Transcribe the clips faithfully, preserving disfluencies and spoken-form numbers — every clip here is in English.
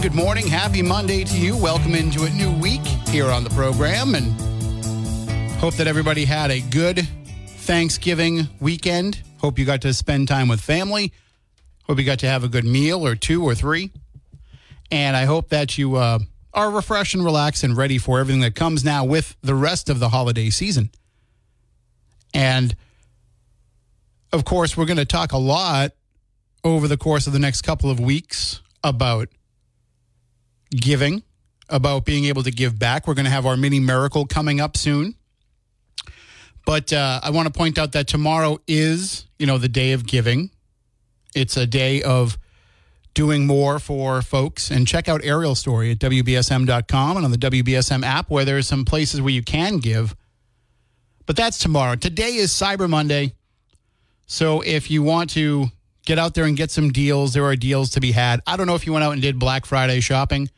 Good morning. Happy Monday to you. Welcome into a new week here on the program, and hope that everybody had a good Thanksgiving weekend. Hope you got to spend time with family. Hope you got to have a good meal or two or three. And I hope that you uh, are refreshed and relaxed and ready for everything that comes now with the rest of the holiday season. And, of course, we're going to talk a lot over the course of the next couple of weeks about giving, about being able to give back. We're going to have our mini miracle coming up soon. But uh, I want to point out that tomorrow is, you know, the day of giving. It's a day of doing more for folks. And check out Ariel's story at W B S M dot com and on the W B S M app, where there are some places where you can give. But that's tomorrow. Today is Cyber Monday. So if you want to get out there and get some deals, there are deals to be had. I don't know if you went out and did Black Friday shopping.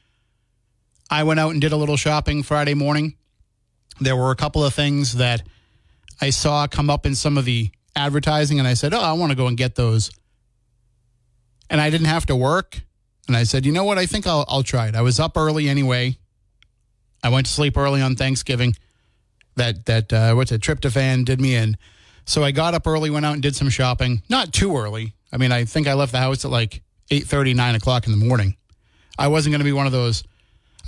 I went out and did a little shopping Friday morning. There were a couple of things that I saw come up in some of the advertising, and I said, oh, I want to go and get those. And I didn't have to work. And I said, you know what? I think I'll, I'll try it. I was up early anyway. I went to sleep early on Thanksgiving. That, that uh, what's it, tryptophan did me in. So I got up early, went out and did some shopping. Not too early. I mean, I think I left the house at like eight thirty, nine o'clock in the morning. I wasn't going to be one of those.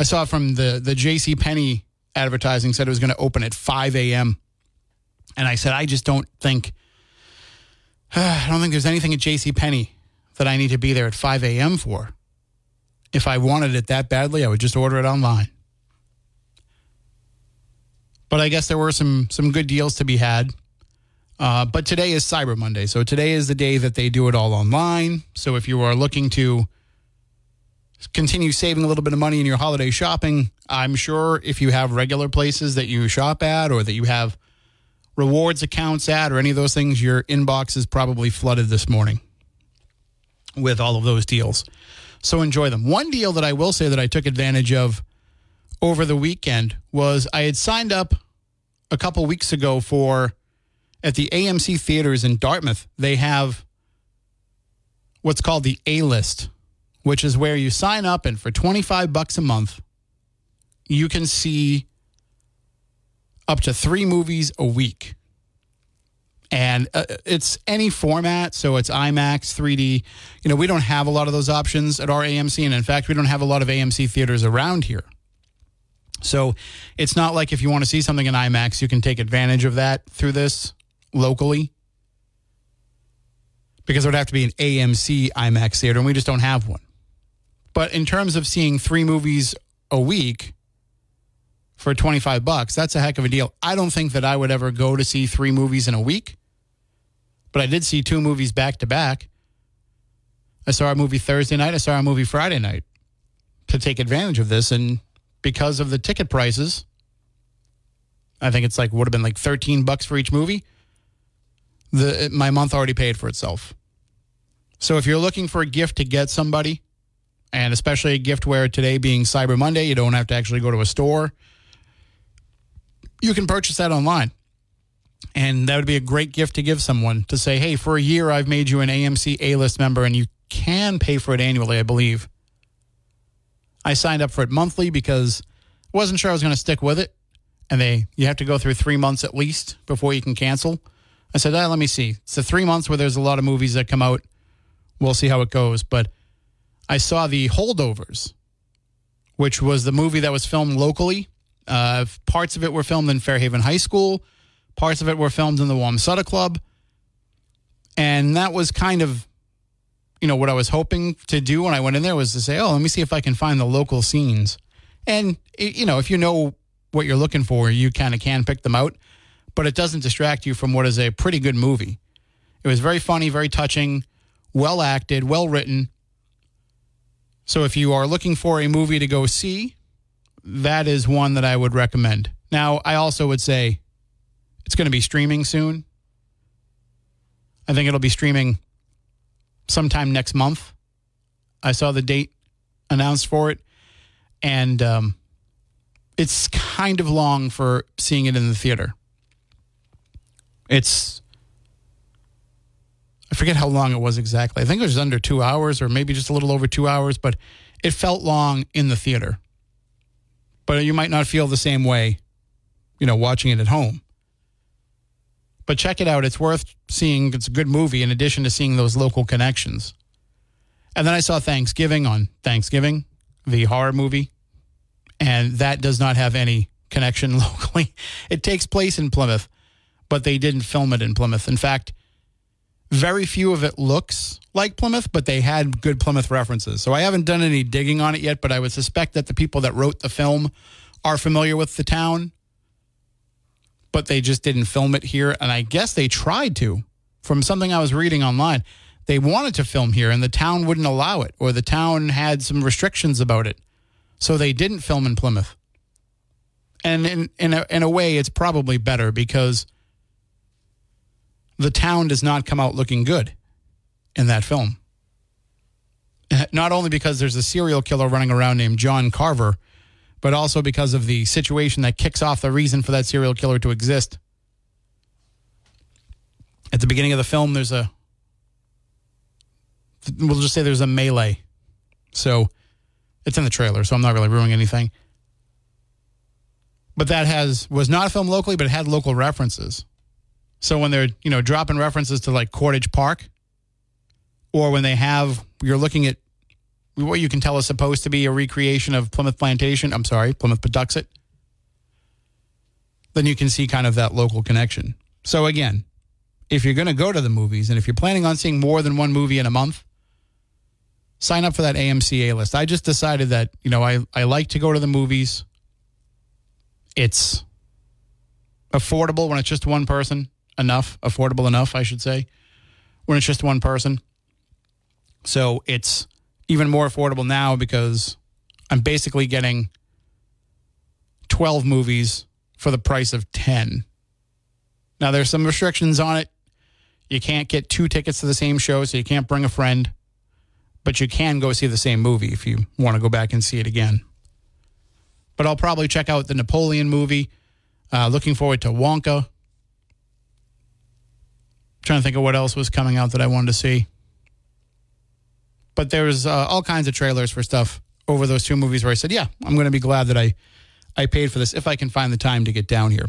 I saw from the, the JCPenney advertising said it was going to open at five a.m. And I said, I just don't think, uh, I don't think there's anything at JCPenney that I need to be there at five a.m. for. If I wanted it that badly, I would just order it online. But I guess there were some some good deals to be had. Uh, but today is Cyber Monday, so today is the day that they do it all online. So if you are looking to continue saving a little bit of money in your holiday shopping, I'm sure if you have regular places that you shop at or that you have rewards accounts at or any of those things, your inbox is probably flooded this morning with all of those deals. So enjoy them. One deal that I will say that I took advantage of over the weekend was I had signed up a couple weeks ago for, at the A M C theaters in Dartmouth, they have what's called the A-List, which is where you sign up and for twenty-five bucks a month, you can see up to three movies a week. And uh, it's any format, so it's IMAX, three D. You know, we don't have a lot of those options at our A M C, and in fact, we don't have a lot of A M C theaters around here. So it's not like if you want to see something in IMAX, you can take advantage of that through this locally, because it would have to be an A M C IMAX theater, and we just don't have one. But in terms of seeing three movies a week for twenty-five bucks, that's a heck of a deal. I don't think that I would ever go to see three movies in a week, but I did see two movies back to back. I saw a movie Thursday night. I saw a movie Friday night to take advantage of this. And because of the ticket prices, I think it's like would have been like thirteen bucks for each movie. The, my month already paid for itself. So if you're looking for a gift to get somebody, and especially a gift where today being Cyber Monday, you don't have to actually go to a store, you can purchase that online. And that would be a great gift to give someone to say, hey, for a year I've made you an A M C A-List member, and you can pay for it annually, I believe. I signed up for it monthly because I wasn't sure I was going to stick with it. And they, you have to go through three months at least before you can cancel. I said, ah, let me see. It's the three months where there's a lot of movies that come out. We'll see how it goes. But I saw The Holdovers, which was the movie that was filmed locally. Uh, parts of it were filmed in Fairhaven High School. Parts of it were filmed in the Wamsutta Club. And that was kind of, you know, what I was hoping to do when I went in there was to say, oh, let me see if I can find the local scenes. And, you know, if you know what you're looking for, you kind of can pick them out, but it doesn't distract you from what is a pretty good movie. It was very funny, very touching, well acted, well written. So if you are looking for a movie to go see, that is one that I would recommend. Now, I also would say it's going to be streaming soon. I think it'll be streaming sometime next month. I saw the date announced for it, and um, it's kind of long for seeing it in the theater. It's, I forget how long it was exactly. I think it was under two hours or maybe just a little over two hours, but it felt long in the theater. But you might not feel the same way, you know, watching it at home. But check it out. It's worth seeing. It's a good movie in addition to seeing those local connections. And then I saw Thanksgiving on Thanksgiving, the horror movie. And that does not have any connection locally. It takes place in Plymouth, but they didn't film it in Plymouth. In fact, very few of it looks like Plymouth, but they had good Plymouth references. So I haven't done any digging on it yet, but I would suspect that the people that wrote the film are familiar with the town. But they just didn't film it here. And I guess they tried to. From something I was reading online, they wanted to film here and the town wouldn't allow it, or the town had some restrictions about it. So they didn't film in Plymouth. And in, in, a, in a way, it's probably better because the town does not come out looking good in that film. Not only because there's a serial killer running around named John Carver, but also because of the situation that kicks off the reason for that serial killer to exist. At the beginning of the film, there's a, we'll just say there's a melee. So it's in the trailer, so I'm not really ruining anything. But that has, was not filmed locally, but it had local references. So when they're, you know, dropping references to like Cordage Park, or when they have, you're looking at, what you can tell is supposed to be a recreation of Plymouth Plantation. I'm sorry, Plymouth Patuxet. Then you can see kind of that local connection. So again, if you're going to go to the movies and if you're planning on seeing more than one movie in a month, sign up for that A M C A-List. I just decided that, you know, I, I like to go to the movies. It's affordable when it's just one person. Enough, affordable enough, I should say, when it's just one person. So it's even more affordable now because I'm basically getting twelve movies for the price of ten. Now, there's some restrictions on it. You can't get two tickets to the same show, so you can't bring a friend. But you can go see the same movie if you want to go back and see it again. But I'll probably check out the Napoleon movie. Uh, looking forward to Wonka. I'm trying to think of what else was coming out that I wanted to see. But there was uh, all kinds of trailers for stuff over those two movies where I said, yeah, I'm going to be glad that I, I paid for this if I can find the time to get down here.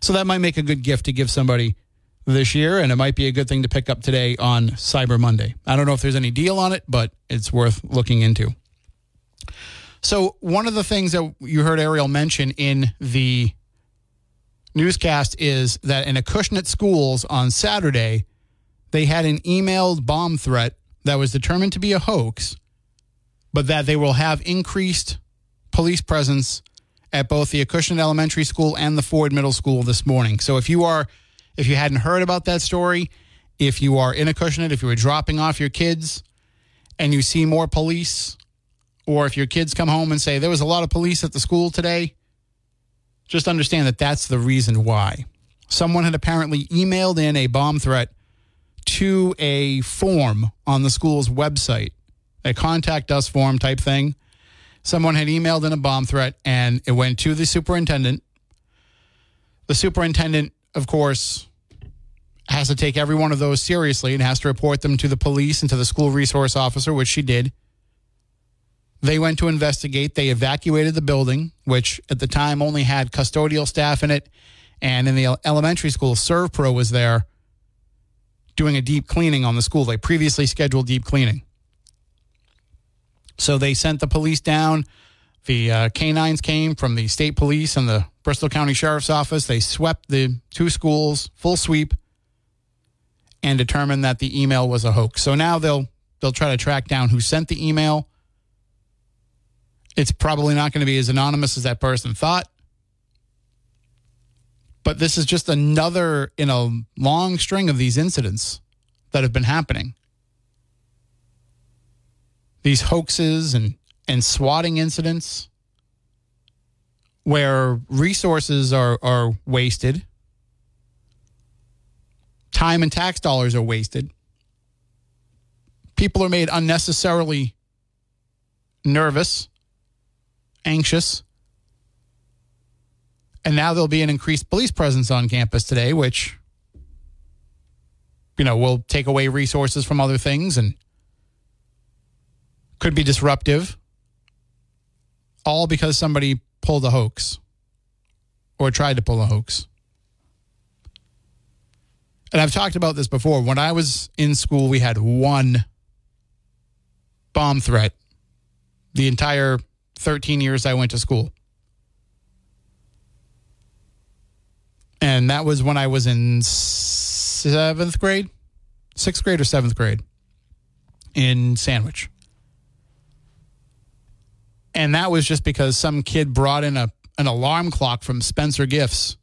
So that might make a good gift to give somebody this year, and it might be a good thing to pick up today on Cyber Monday. I don't know if there's any deal on it, but it's worth looking into. So one of the things that you heard Ariel mention in the newscast is that in Acushnet schools on Saturday, they had an emailed bomb threat that was determined to be a hoax, but that they will have increased police presence at both the Acushnet Elementary School and the Ford Middle School this morning. So if you are, if you hadn't heard about that story, if you are in Acushnet, if you were dropping off your kids and you see more police, or if your kids come home and say, there was a lot of police at the school today, just understand that that's the reason why. Someone had apparently emailed in a bomb threat to a form on the school's website, a contact us form type thing. Someone had emailed in a bomb threat and it went to the superintendent. The superintendent, of course, has to take every one of those seriously and has to report them to the police and to the school resource officer, which she did. They went to investigate. They evacuated the building, which at the time only had custodial staff in it. And in the elementary school, ServPro was there doing a deep cleaning on the school. They previously scheduled deep cleaning. So they sent the police down. The uh, canines came from the state police and the Bristol County Sheriff's Office. They swept the two schools, full sweep, and determined that the email was a hoax. So now they'll they'll try to track down who sent the email. It's probably not going to be as anonymous as that person thought. But this is just another in a long string of these incidents that have been happening. These hoaxes and, and swatting incidents where resources are, are wasted. Time and tax dollars are wasted. People are made unnecessarily nervous, anxious. And now there'll be an increased police presence on campus today, which, you know, will take away resources from other things and could be disruptive. All because somebody pulled a hoax or tried to pull a hoax. And I've talked about this before. When I was in school, we had one bomb threat the entire thirteen years I went to school. And that was when I was in seventh grade, sixth grade or seventh grade in Sandwich. And that was just because some kid brought in a an alarm clock from Spencer Gifts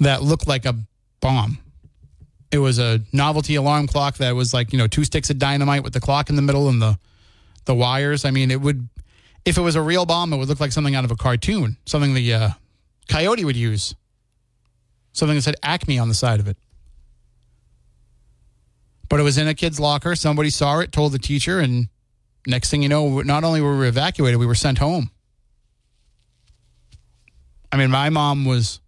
that looked like a bomb. It was a novelty alarm clock that was like, you know, two sticks of dynamite with the clock in the middle and the, the wires. I mean, it would, if it was a real bomb, it would look like something out of a cartoon, something the, uh, Coyote would use, something that said Acme on the side of it. But it was in a kid's locker. Somebody saw it, told the teacher, and next thing you know, not only were we evacuated, we were sent home. I mean, my mom was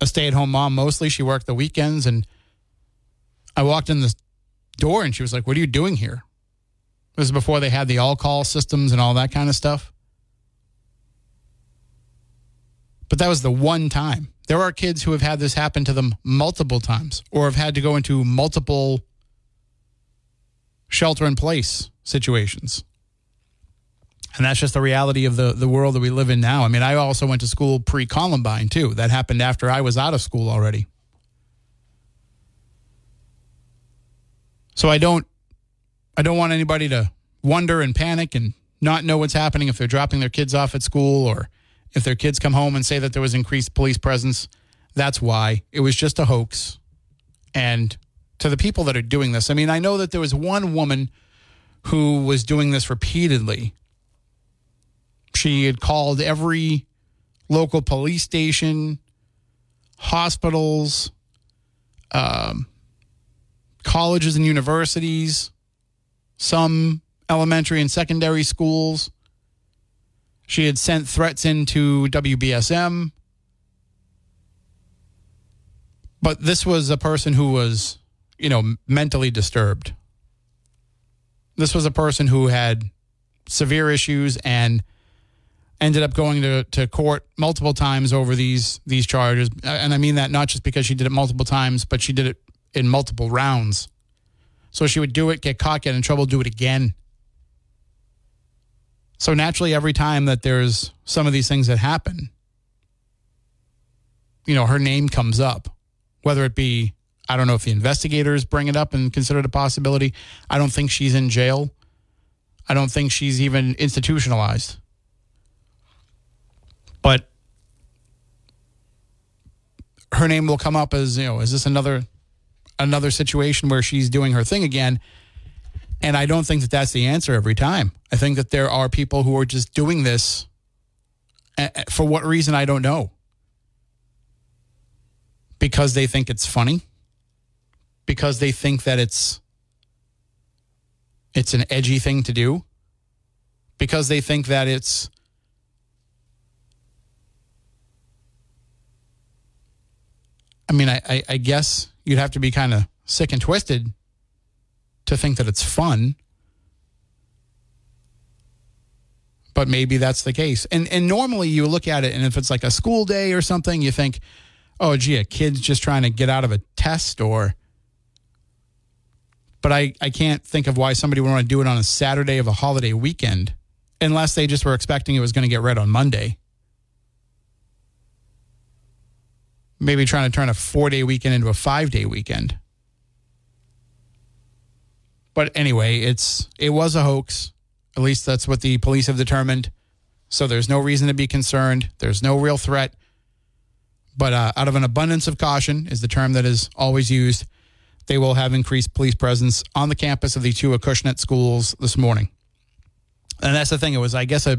a stay-at-home mom mostly. She worked the weekends, and I walked in the door, and she was like, "What are you doing here?" This is before they had the all-call systems and all that kind of stuff. But that was the one time. There are kids who have had this happen to them multiple times or have had to go into multiple shelter-in-place situations. And that's just the reality of the, the world that we live in now. I mean, I also went to school pre-Columbine, too. That happened after I was out of school already. So I don't, I don't want anybody to wonder and panic and not know what's happening if they're dropping their kids off at school or if their kids come home and say that there was increased police presence. That's why. It was just a hoax. And to the people that are doing this, I mean, I know that there was one woman who was doing this repeatedly. She had called every local police station, hospitals, um, colleges and universities, some elementary and secondary schools. She had sent threats into W B S M. But this was a person who was, you know, mentally disturbed. This was a person who had severe issues and ended up going to, to court multiple times over these, these charges. And I mean that not just because she did it multiple times, but she did it in multiple rounds. So she would do it, get caught, get in trouble, do it again. So naturally, every time that there's some of these things that happen, you know, her name comes up, whether it be, I don't know if the investigators bring it up and consider it a possibility. I don't think she's in jail. I don't think she's even institutionalized. But her name will come up as, you know, is this another, another situation where she's doing her thing again? And I don't think that that's the answer every time. I think that there are people who are just doing this for what reason, I don't know. Because they think it's funny. Because they think that it's it's an edgy thing to do. Because they think that it's I mean, I, I, I guess you'd have to be kind of sick and twisted to think that it's fun. But maybe that's the case. And and normally you look at it, and if it's like a school day or something, you think, oh, gee, a kid's just trying to get out of a test or... But I, I can't think of why somebody would want to do it on a Saturday of a holiday weekend unless they just were expecting it was going to get read on Monday. Maybe trying to turn a four-day weekend into a five-day weekend. But anyway, it's it was a hoax. At least that's what the police have determined. So there's no reason to be concerned. There's no real threat. But uh, out of an abundance of caution is the term that is always used. They will have increased police presence on the campus of the two Acushnet schools this morning. And that's the thing. It was, I guess, a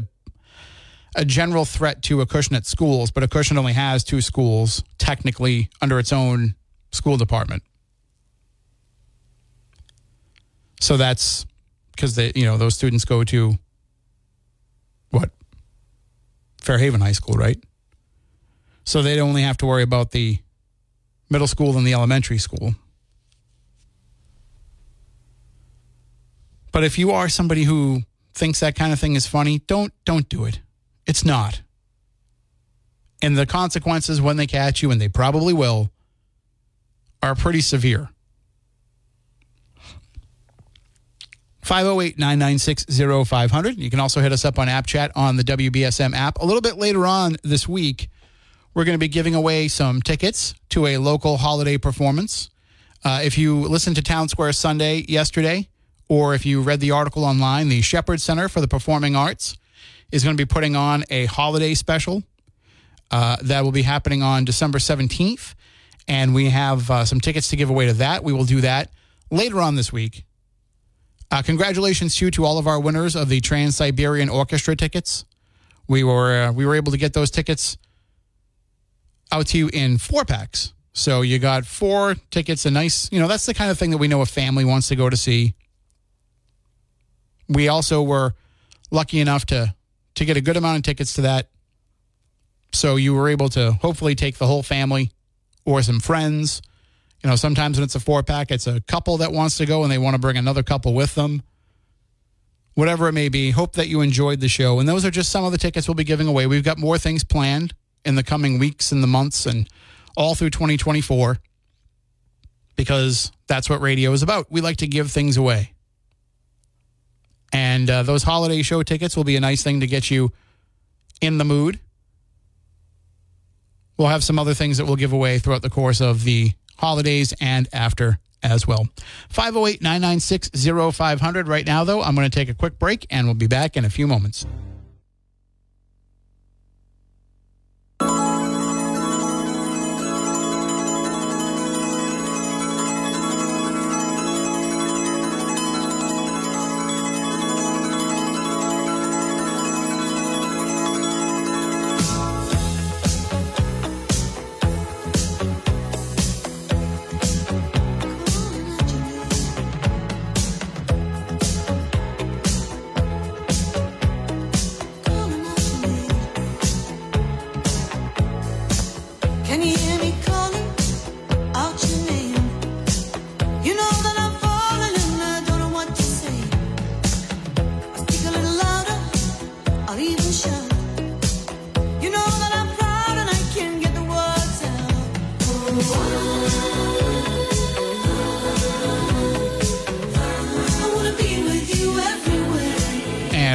a general threat to Acushnet schools, but Acushnet only has two schools technically under its own school department. So that's because they, you know, those students go to what? Fairhaven High School, right? So they'd only have to worry about the middle school and the elementary school. But if you are somebody who thinks that kind of thing is funny, don't don't do it. It's not. And the consequences when they catch you, and they probably will, are pretty severe. five oh eight, nine nine six, oh five hundred. You can also hit us up on App Chat on the W B S M app. A little bit later on this week, we're going to be giving away some tickets to a local holiday performance. Uh, if you listened to Town Square Sunday yesterday, or if you read the article online, the Shepherd Center for the Performing Arts is going to be putting on a holiday special uh, that will be happening on December seventeenth. And we have uh, some tickets to give away to that. We will do that later on this week. Uh, congratulations, too, to all of our winners of the Trans-Siberian Orchestra tickets. We were uh, we were able to get those tickets out to you in four packs. So you got four tickets, a nice, you know, that's the kind of thing that we know a family wants to go to see. We also were lucky enough to to get a good amount of tickets to that. So you were able to hopefully take the whole family or some friends. You know, sometimes when it's a four-pack, it's a couple that wants to go and they want to bring another couple with them. Whatever it may be, hope that you enjoyed the show. And those are just some of the tickets we'll be giving away. We've got more things planned in the coming weeks and the months and all through twenty twenty-four because that's what radio is about. We like to give things away. And uh, those holiday show tickets will be a nice thing to get you in the mood. We'll have some other things that we'll give away throughout the course of the holidays and after as well. five oh eight, nine nine six, oh five hundred. Right now, though, I'm going to take a quick break, and we'll be back in a few moments.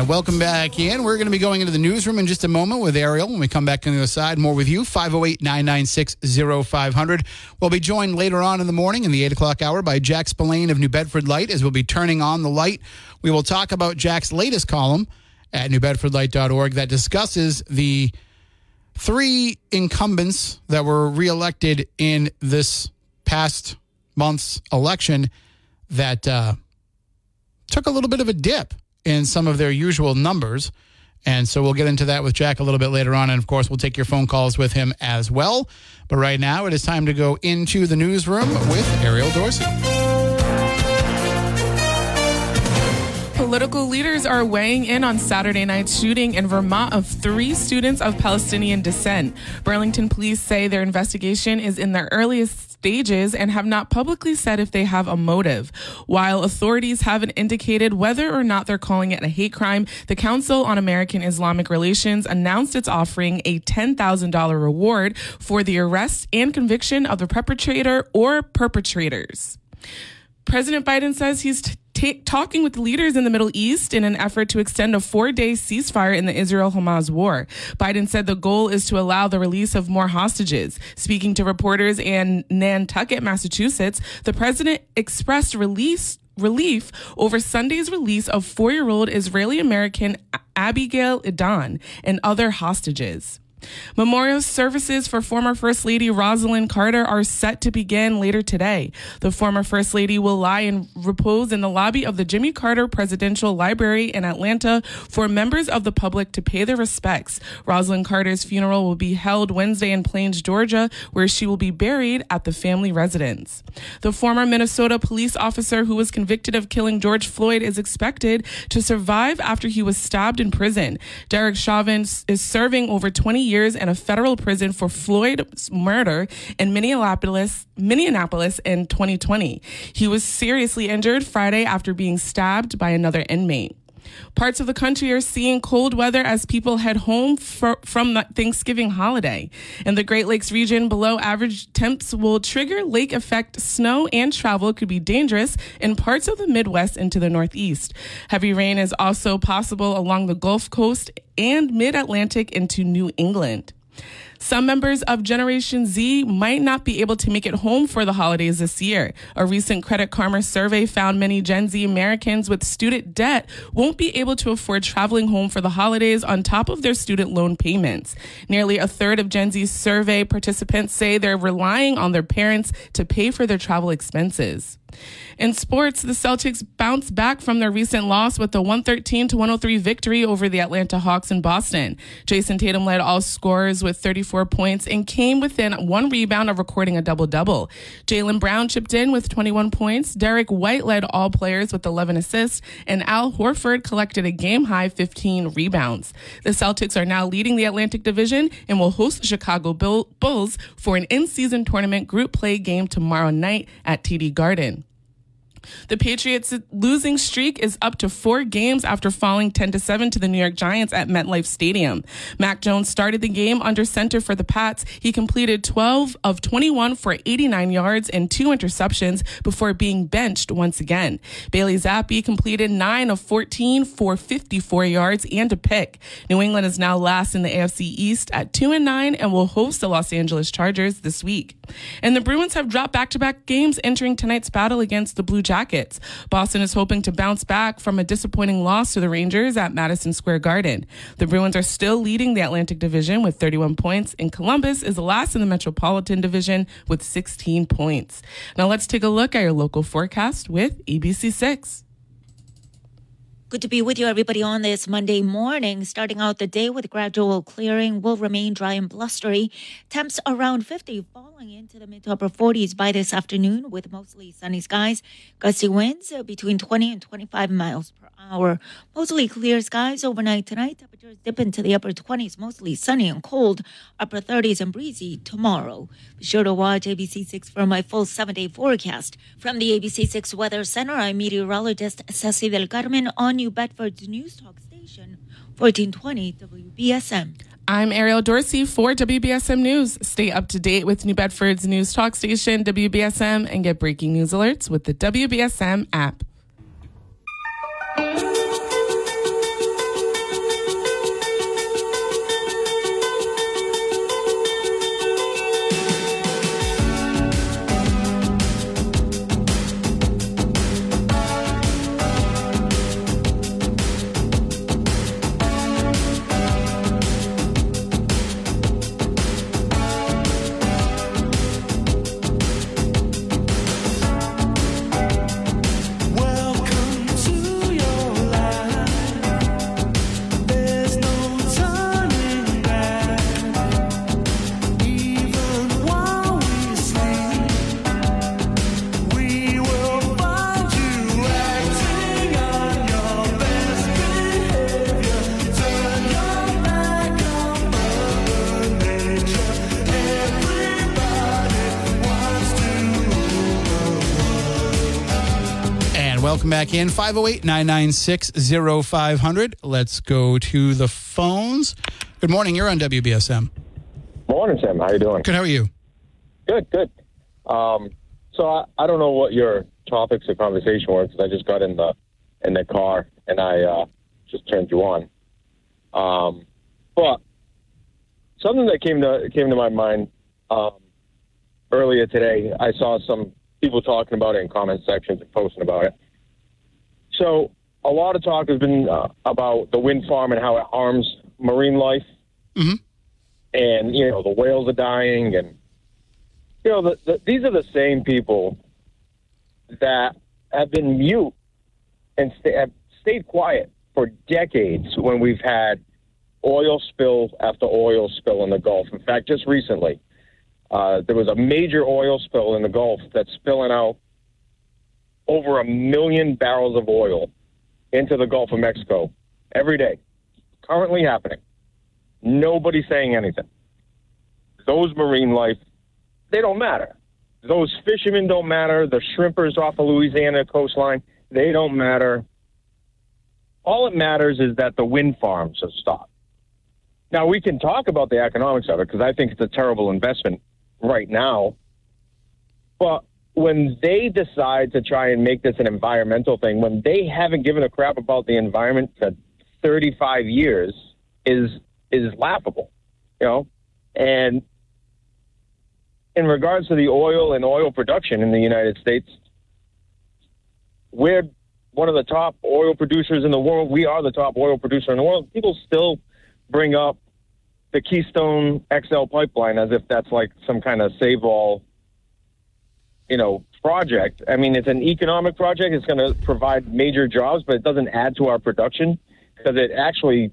Welcome back in. We're going to be going into the newsroom in just a moment with Ariel. When we come back on the other side, more with you. five oh eight, nine nine six, oh five hundred. We'll be joined later on in the morning in the eight o'clock hour by Jack Spillane of New Bedford Light as we'll be turning on the light. We will talk about Jack's latest column at new bedford light dot org that discusses the three incumbents that were reelected in this past month's election that uh, took a little bit of a dip in some of their usual numbers. And so we'll get into that with Jack a little bit later on. And of course, we'll take your phone calls with him as well. But right now, it is time to go into the newsroom with Ariel Dorsey. Political leaders are weighing in on Saturday night's shooting in Vermont of three students of Palestinian descent. Burlington police say their investigation is in the earliest stages and have not publicly said if they have a motive. While authorities haven't indicated whether or not they're calling it a hate crime, the Council on American Islamic Relations announced it's offering a ten thousand dollars reward for the arrest and conviction of the perpetrator or perpetrators. President Biden says he's T- T- talking with leaders in the Middle East in an effort to extend a four-day ceasefire in the Israel-Hamas war. Biden said the goal is to allow the release of more hostages. Speaking to reporters in Nantucket, Massachusetts, the president expressed release relief over Sunday's release of four-year-old Israeli-American Abigail Edan and other hostages. Memorial services for former First Lady Rosalind Carter are set to begin later today. The former First Lady will lie in repose in the lobby of the Jimmy Carter Presidential Library in Atlanta for members of the public to pay their respects. Rosalind Carter's funeral will be held Wednesday in Plains, Georgia, where she will be buried at the family residence. The former Minnesota police officer who was convicted of killing George Floyd is expected to survive after he was stabbed in prison. Derek Chauvin is serving over twenty years in a federal prison for Floyd's murder in Minneapolis, Minneapolis in twenty twenty. He was seriously injured Friday after being stabbed by another inmate. Parts of the country are seeing cold weather as people head home for, from the Thanksgiving holiday. In the Great Lakes region, below average temps will trigger lake effect snow, and travel could be dangerous in parts of the Midwest into the Northeast. Heavy rain is also possible along the Gulf Coast and mid-Atlantic into New England. Some members of Generation Z might not be able to make it home for the holidays this year. A recent Credit Karma survey found many Gen Z Americans with student debt won't be able to afford traveling home for the holidays on top of their student loan payments. Nearly a third of Gen Z survey participants say they're relying on their parents to pay for their travel expenses. In sports, the Celtics bounced back from their recent loss with a one thirteen to one oh three victory over the Atlanta Hawks in Boston. Jason Tatum led all scorers with thirty-four points and came within one rebound of recording a double-double. Jaylen Brown chipped in with twenty-one points. Derek White led all players with eleven assists, and Al Horford collected a game-high fifteen rebounds. The Celtics are now leading the Atlantic Division and will host the Chicago Bulls for an in-season tournament group play game tomorrow night at T D Garden. The Patriots' losing streak is up to four games after falling ten to seven to the New York Giants at MetLife Stadium. Mac Jones started the game under center for the Pats. He completed twelve of twenty-one for eighty-nine yards and two interceptions before being benched once again. Bailey Zappi completed nine of fourteen for fifty-four yards and a pick. New England is now last in the A F C East at two and nine and will host the Los Angeles Chargers this week. And the Bruins have dropped back-to-back games entering tonight's battle against the Blue Jackets. Jackets. Boston is hoping to bounce back from a disappointing loss to the Rangers at Madison Square Garden. The Bruins are still leading the Atlantic Division with thirty-one points, and Columbus is last in the Metropolitan Division with sixteen points. Now let's take a look at your local forecast with A B C six. Good to be with you, everybody, on this Monday morning. Starting out the day with gradual clearing, will remain dry and blustery. Temps around fifty, falling into the mid to upper forties by this afternoon with mostly sunny skies. Gusty winds between twenty and twenty-five miles per hour. Mostly clear skies overnight tonight. Temperatures dip into the upper twenties, mostly sunny and cold. Upper thirties and breezy tomorrow. Be sure to watch A B C six for my full seven-day forecast. From the A B C six Weather Center, I'm meteorologist Ceci del Carmen on New New Bedford's News Talk Station, fourteen twenty W B S M. I'm Ariel Dorsey for W B S M News. Stay up to date with New Bedford's News Talk Station, W B S M, and get breaking news alerts with the W B S M app. Welcome back in, five oh eight, nine nine six, oh five hundred. Let's go to the phones. Good morning, you're on W B S M. Morning, Sam. How are you doing? Good, how are you? Good, good. Um, so I, I don't know what your topics of conversation were because I just got in the in the car and I uh, just turned you on. Um, but something that came to came to my mind um, earlier today, I saw some people talking about it in comment sections and posting about it. So a lot of talk has been uh, about the wind farm and how it harms marine life. Mm-hmm. and, you know, the whales are dying, and, you know, the, the, these are the same people that have been mute and stay, have stayed quiet for decades when we've had oil spill after oil spill in the Gulf. In fact, just recently, uh, there was a major oil spill in the Gulf that's spilling out over a million barrels of oil into the Gulf of Mexico every day, currently happening. Nobody's saying anything. Those marine life, they don't matter. Those fishermen don't matter. The shrimpers off the Louisiana coastline, they don't matter. All that matters is that the wind farms have stopped. Now, we can talk about the economics of it, because I think it's a terrible investment right now. But when they decide to try and make this an environmental thing, when they haven't given a crap about the environment for thirty-five years, is is laughable, you know? And in regards to the oil and oil production in the United States, we're one of the top oil producers in the world. We are the top oil producer in the world. People still bring up the Keystone X L pipeline as if that's like some kind of save-all, you know, project. I mean, it's an economic project. It's going to provide major jobs, but it doesn't add to our production, because it actually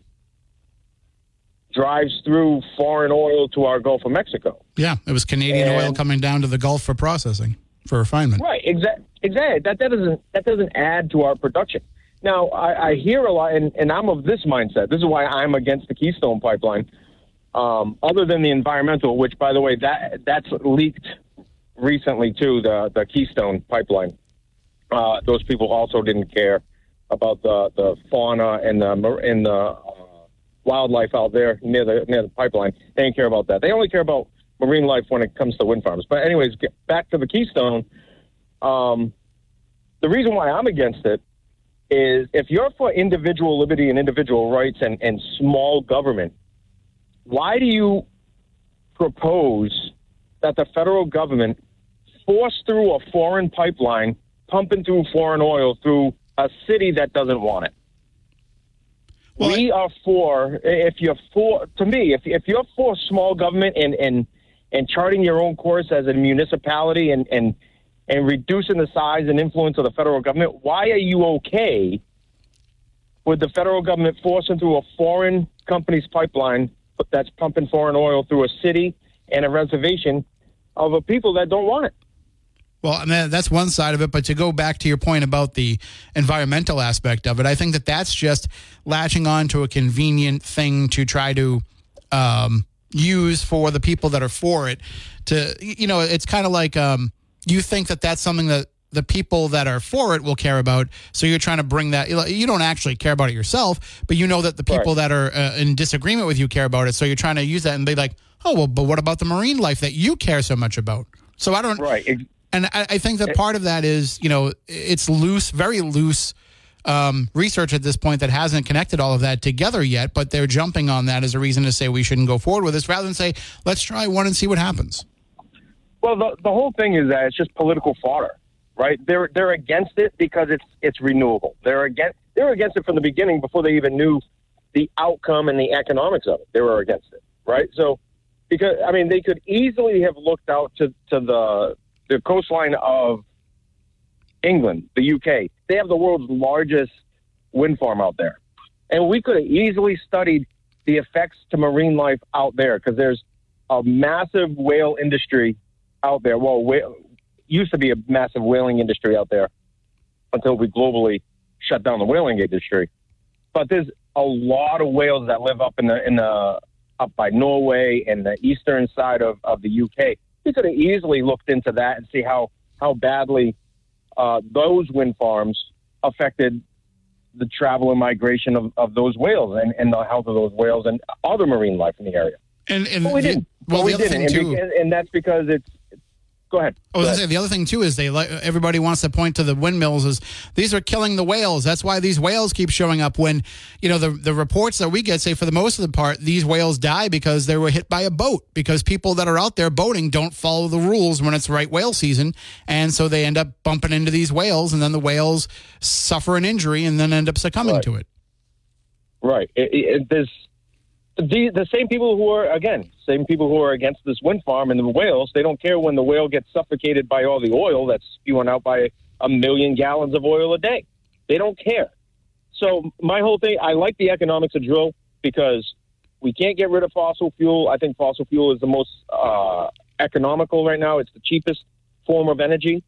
drives through foreign oil to our Gulf of Mexico. Yeah, it was Canadian and, oil coming down to the Gulf for processing, for refinement. Right, exactly. Exactly. That that doesn't that doesn't add to our production. Now, I, I hear a lot, and, and I'm of this mindset. This is why I'm against the Keystone Pipeline, um, other than the environmental, which, by the way, that that's leaked recently, too, the, the Keystone Pipeline. Uh, those people also didn't care about the, the fauna and the, and the uh, wildlife out there near the near the pipeline. They didn't care about that. They only care about marine life when it comes to wind farms. But anyways, get back to the Keystone. Um, the reason why I'm against it is if you're for individual liberty and individual rights and, and small government, why do you propose that the federal government force through a foreign pipeline, pumping through foreign oil through a city that doesn't want it? Well, we are for, if you're for, to me, if, if you're for small government and, and, and charting your own course as a municipality and, and, and reducing the size and influence of the federal government, why are you okay with the federal government forcing through a foreign company's pipeline that's pumping foreign oil through a city and a reservation of a people that don't want it? Well, I mean, that's one side of it, but to go back to your point about the environmental aspect of it, I think that that's just latching on to a convenient thing to try to um, use for the people that are for it. To, you know, it's kind of like um, you think that that's something that the people that are for it will care about, so you're trying to bring that. You don't actually care about it yourself, but you know that the people right. that are uh, in disagreement with you care about it, so you're trying to use that and be like, oh, well, but what about the marine life that you care so much about? So I don't... Right. It- And I think that part of that is, you know, it's loose, very loose um, research at this point that hasn't connected all of that together yet, but they're jumping on that as a reason to say we shouldn't go forward with this rather than say, let's try one and see what happens. Well, the, the whole thing is that it's just political fodder, right? They're they're against it because it's it's renewable. They're against, they were against it from the beginning before they even knew the outcome and the economics of it. They were against it, right? So, because, I mean, they could easily have looked out to, to the... the coastline of England, the U K. They have the world's largest wind farm out there. And we could have easily studied the effects to marine life out there because there's a massive whale industry out there. Well, whale, used to be a massive whaling industry out there until we globally shut down the whaling industry. But there's a lot of whales that live up in the in the up by Norway and the eastern side of, of the U K. We could have easily looked into that and see how, how badly uh, those wind farms affected the travel and migration of, of those whales and, and the health of those whales and other marine life in the area. And, and but we didn't. The, well, but we didn't. Too, and, and that's because it's... Go ahead. I was going to say, the other thing, too, is they like, everybody wants to point to the windmills as these are killing the whales. That's why these whales keep showing up when, you know, the, the reports that we get say for the most of the part, these whales die because they were hit by a boat because people that are out there boating don't follow the rules when it's right whale season. And so they end up bumping into these whales and then the whales suffer an injury and then end up succumbing right. to it. Right. It, it, there's the, the same people who are, again, same people who are against this wind farm and the whales, they don't care when the whale gets suffocated by all the oil that's spewing out by a million gallons of oil a day. They don't care. So my whole thing, I like the economics of drill because we can't get rid of fossil fuel. I think fossil fuel is the most uh, economical right now. It's the cheapest form of energy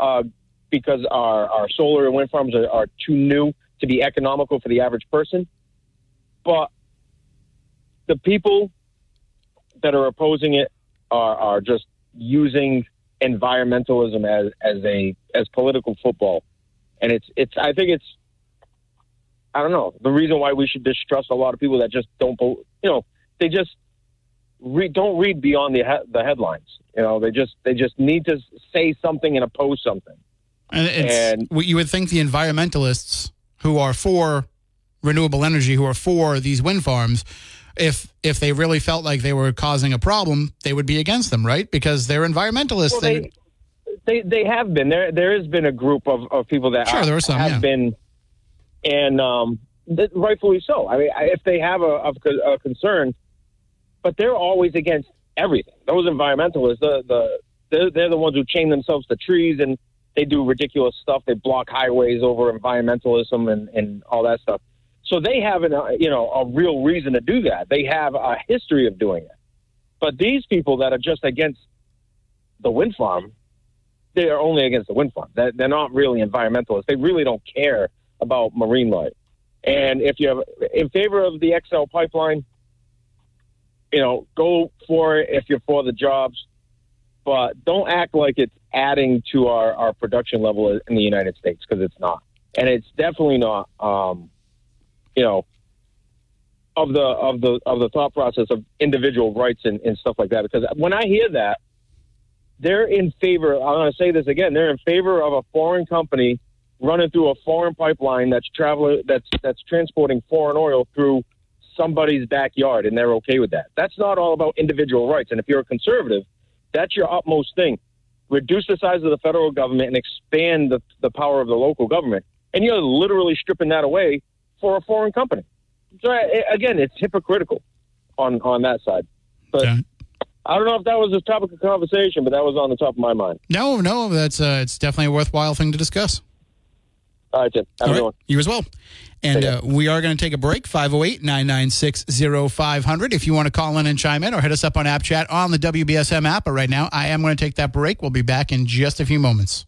uh, because our, our solar and wind farms are, are too new to be economical for the average person. But the people that are opposing it are, are just using environmentalism as, as a as political football. And it's it's I think it's I don't know the reason why we should distrust a lot of people that just don't you know they just re- don't read beyond the he- the headlines. You know they just they just need to say something and oppose something. And, it's, and you would think the environmentalists who are for renewable energy, who are for these wind farms, if if they really felt like they were causing a problem, they would be against them, right? Because they're environmentalists. Well, they, they they have been. There There has been a group of, of people that sure, are, there are some, have yeah. been, and um, th- rightfully so. I mean, I, if they have a, a, a concern, but they're always against everything. Those environmentalists, the, the they're, they're the ones who chain themselves to trees, and they do ridiculous stuff. They block highways over environmentalism and, and all that stuff. So they have, an, uh, you know, a real reason to do that. They have a history of doing it. But these people that are just against the wind farm, they are only against the wind farm. They're, they're not really environmentalists. They really don't care about marine life. And if you're in favor of the X L pipeline, you know, go for it if you're for the jobs. But don't act like it's adding to our, our production level in the United States, because it's not. And it's definitely not... Um, you know, of the of the of the thought process of individual rights and, and stuff like that. Because when I hear that, they're in favor. I'm going to say this again. They're in favor of a foreign company running through a foreign pipeline that's traveling that's that's transporting foreign oil through somebody's backyard, and they're okay with that. That's not all about individual rights. And if you're a conservative, that's your utmost thing: reduce the size of the federal government and expand the the power of the local government. And you're literally stripping that away for a foreign company. So again, it's hypocritical on, on that side. But yeah. I don't know if that was the topic of conversation, but that was on the top of my mind. No, no, that's uh, it's definitely a worthwhile thing to discuss. All right, Tim. Have All a right. good one. You as well. And uh, we are going to take a break, five oh eight, nine nine six, oh five hundred. If you want to call in and chime in or hit us up on App Chat on the W B S M app. But right now, I am going to take that break. We'll be back in just a few moments.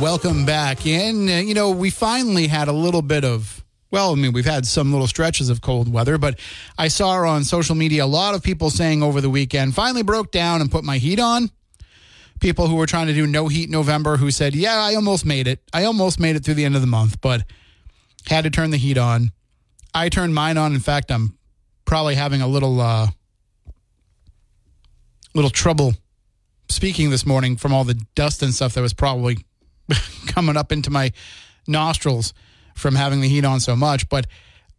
Welcome back in. You know, we finally had a little bit of, well, I mean, we've had some little stretches of cold weather, but I saw on social media a lot of people saying over the weekend, finally broke down and put my heat on. People who were trying to do no heat November who said, yeah, I almost made it. I almost made it through the end of the month, but had to turn the heat on. I turned mine on. In fact, I'm probably having a little, uh, little trouble speaking this morning from all the dust and stuff that was probably coming up into my nostrils from having the heat on so much. But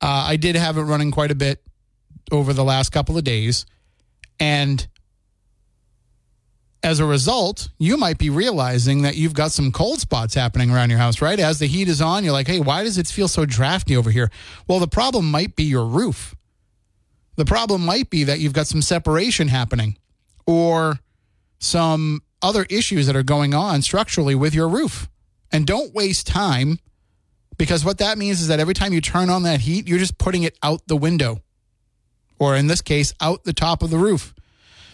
uh, I did have it running quite a bit over the last couple of days. And as a result, you might be realizing that you've got some cold spots happening around your house, right? As the heat is on, you're like, hey, why does it feel so drafty over here? Well, the problem might be your roof. The problem might be that you've got some separation happening or some other issues that are going on structurally with your roof. And don't waste time, because what that means is that every time you turn on that heat, you're just putting it out the window, or in this case, out the top of the roof.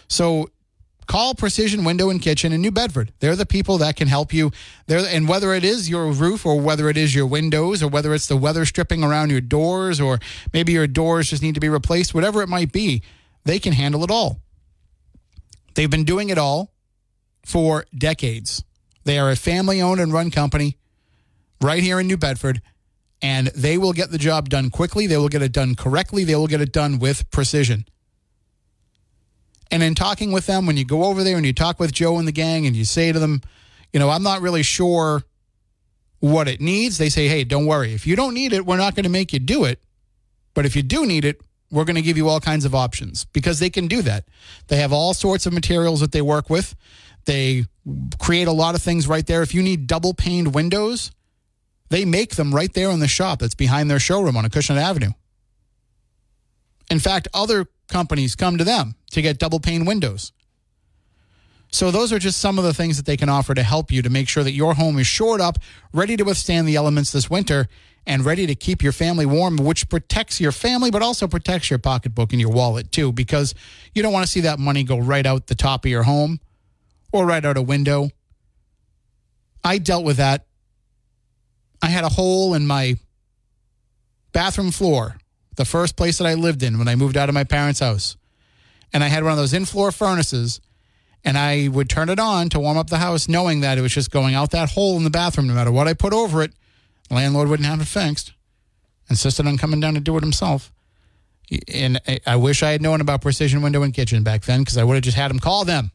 So call Precision Window and Kitchen in New Bedford. They're the people that can help you there. And whether it is your roof or whether it is your windows or whether it's the weather stripping around your doors, or maybe your doors just need to be replaced, whatever it might be, They can handle it all. They've been doing it all for decades. They are a family-owned and run company right here in New Bedford, and they will get the job done quickly. They will get it done correctly. They will get it done with precision. And in talking with them, when you go over there and you talk with Joe and the gang and you say to them, you know, I'm not really sure what it needs, they say, hey, don't worry. If you don't need it, we're not going to make you do it. But if you do need it, we're going to give you all kinds of options, because they can do that. They have all sorts of materials that they work with. They create a lot of things right there. If you need double paned windows, they make them right there in the shop that's behind their showroom on Acushnet Avenue. In fact, other companies come to them to get double pane windows. So those are just some of the things that they can offer to help you to make sure that your home is shored up, ready to withstand the elements this winter, and ready to keep your family warm, which protects your family, but also protects your pocketbook and your wallet too, because you don't want to see that money go right out the top of your home or right out a window. I dealt with that. I had a hole in my bathroom floor, the first place that I lived in when I moved out of my parents' house. And I had one of those in-floor furnaces, and I would turn it on to warm up the house, knowing that it was just going out that hole in the bathroom. No matter what I put over it, the landlord wouldn't have it fixed. Insisted on coming down to do it himself. And I wish I had known about Precision Window and Kitchen back then, because I would have just had him call them.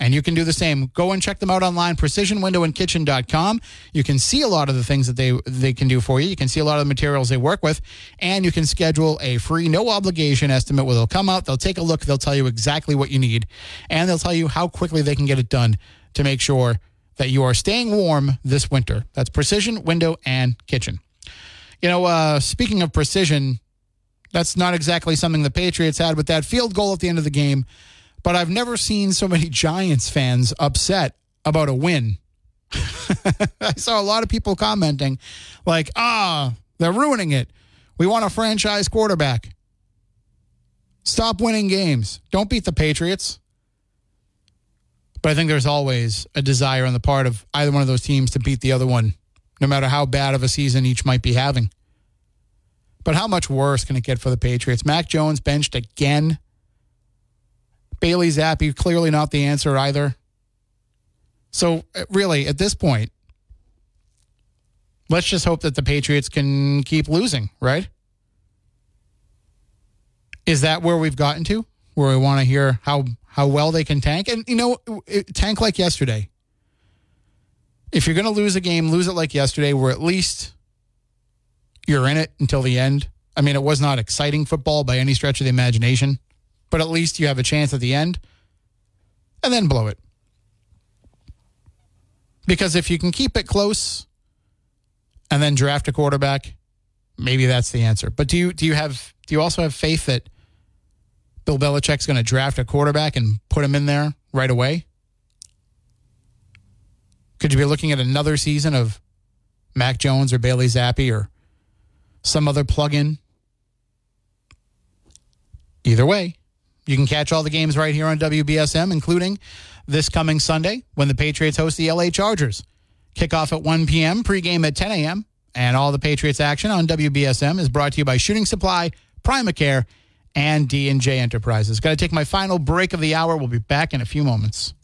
And you can do the same. Go and check them out online, precision window and kitchen dot com. You can see a lot of the things that they, they can do for you. You can see a lot of the materials they work with. And you can schedule a free, no-obligation estimate where they'll come out, they'll take a look, they'll tell you exactly what you need, and they'll tell you how quickly they can get it done to make sure that you are staying warm this winter. That's Precision Window and Kitchen. You know, uh, speaking of precision, that's not exactly something the Patriots had with that field goal at the end of the game. But I've never seen so many Giants fans upset about a win. I saw a lot of people commenting like, ah, they're ruining it. We want a franchise quarterback. Stop winning games. Don't beat the Patriots. But I think there's always a desire on the part of either one of those teams to beat the other one, no matter how bad of a season each might be having. But how much worse can it get for the Patriots? Mac Jones benched again. Bailey Zappi, clearly not the answer either. So really, at this point, let's just hope that the Patriots can keep losing, right? Is that where we've gotten to, where we want to hear how, how well they can tank? And, you know, tank like yesterday. If you're going to lose a game, lose it like yesterday, where at least you're in it until the end. I mean, it was not exciting football by any stretch of the imagination, but at least you have a chance at the end, and then blow it. Because if you can keep it close and then draft a quarterback, maybe that's the answer. But do you do you have do you also have faith that Bill Belichick's going to draft a quarterback and put him in there right away? Could you be looking at another season of Mac Jones or Bailey Zappi or some other plug-in? Either way, you can catch all the games right here on W B S M, including this coming Sunday when the Patriots host the L A Chargers. Kickoff at one p.m., pregame at ten a.m., and all the Patriots action on W B S M is brought to you by Shooting Supply, Primacare, and D and J Enterprises. Got to take my final break of the hour. We'll be back in a few moments.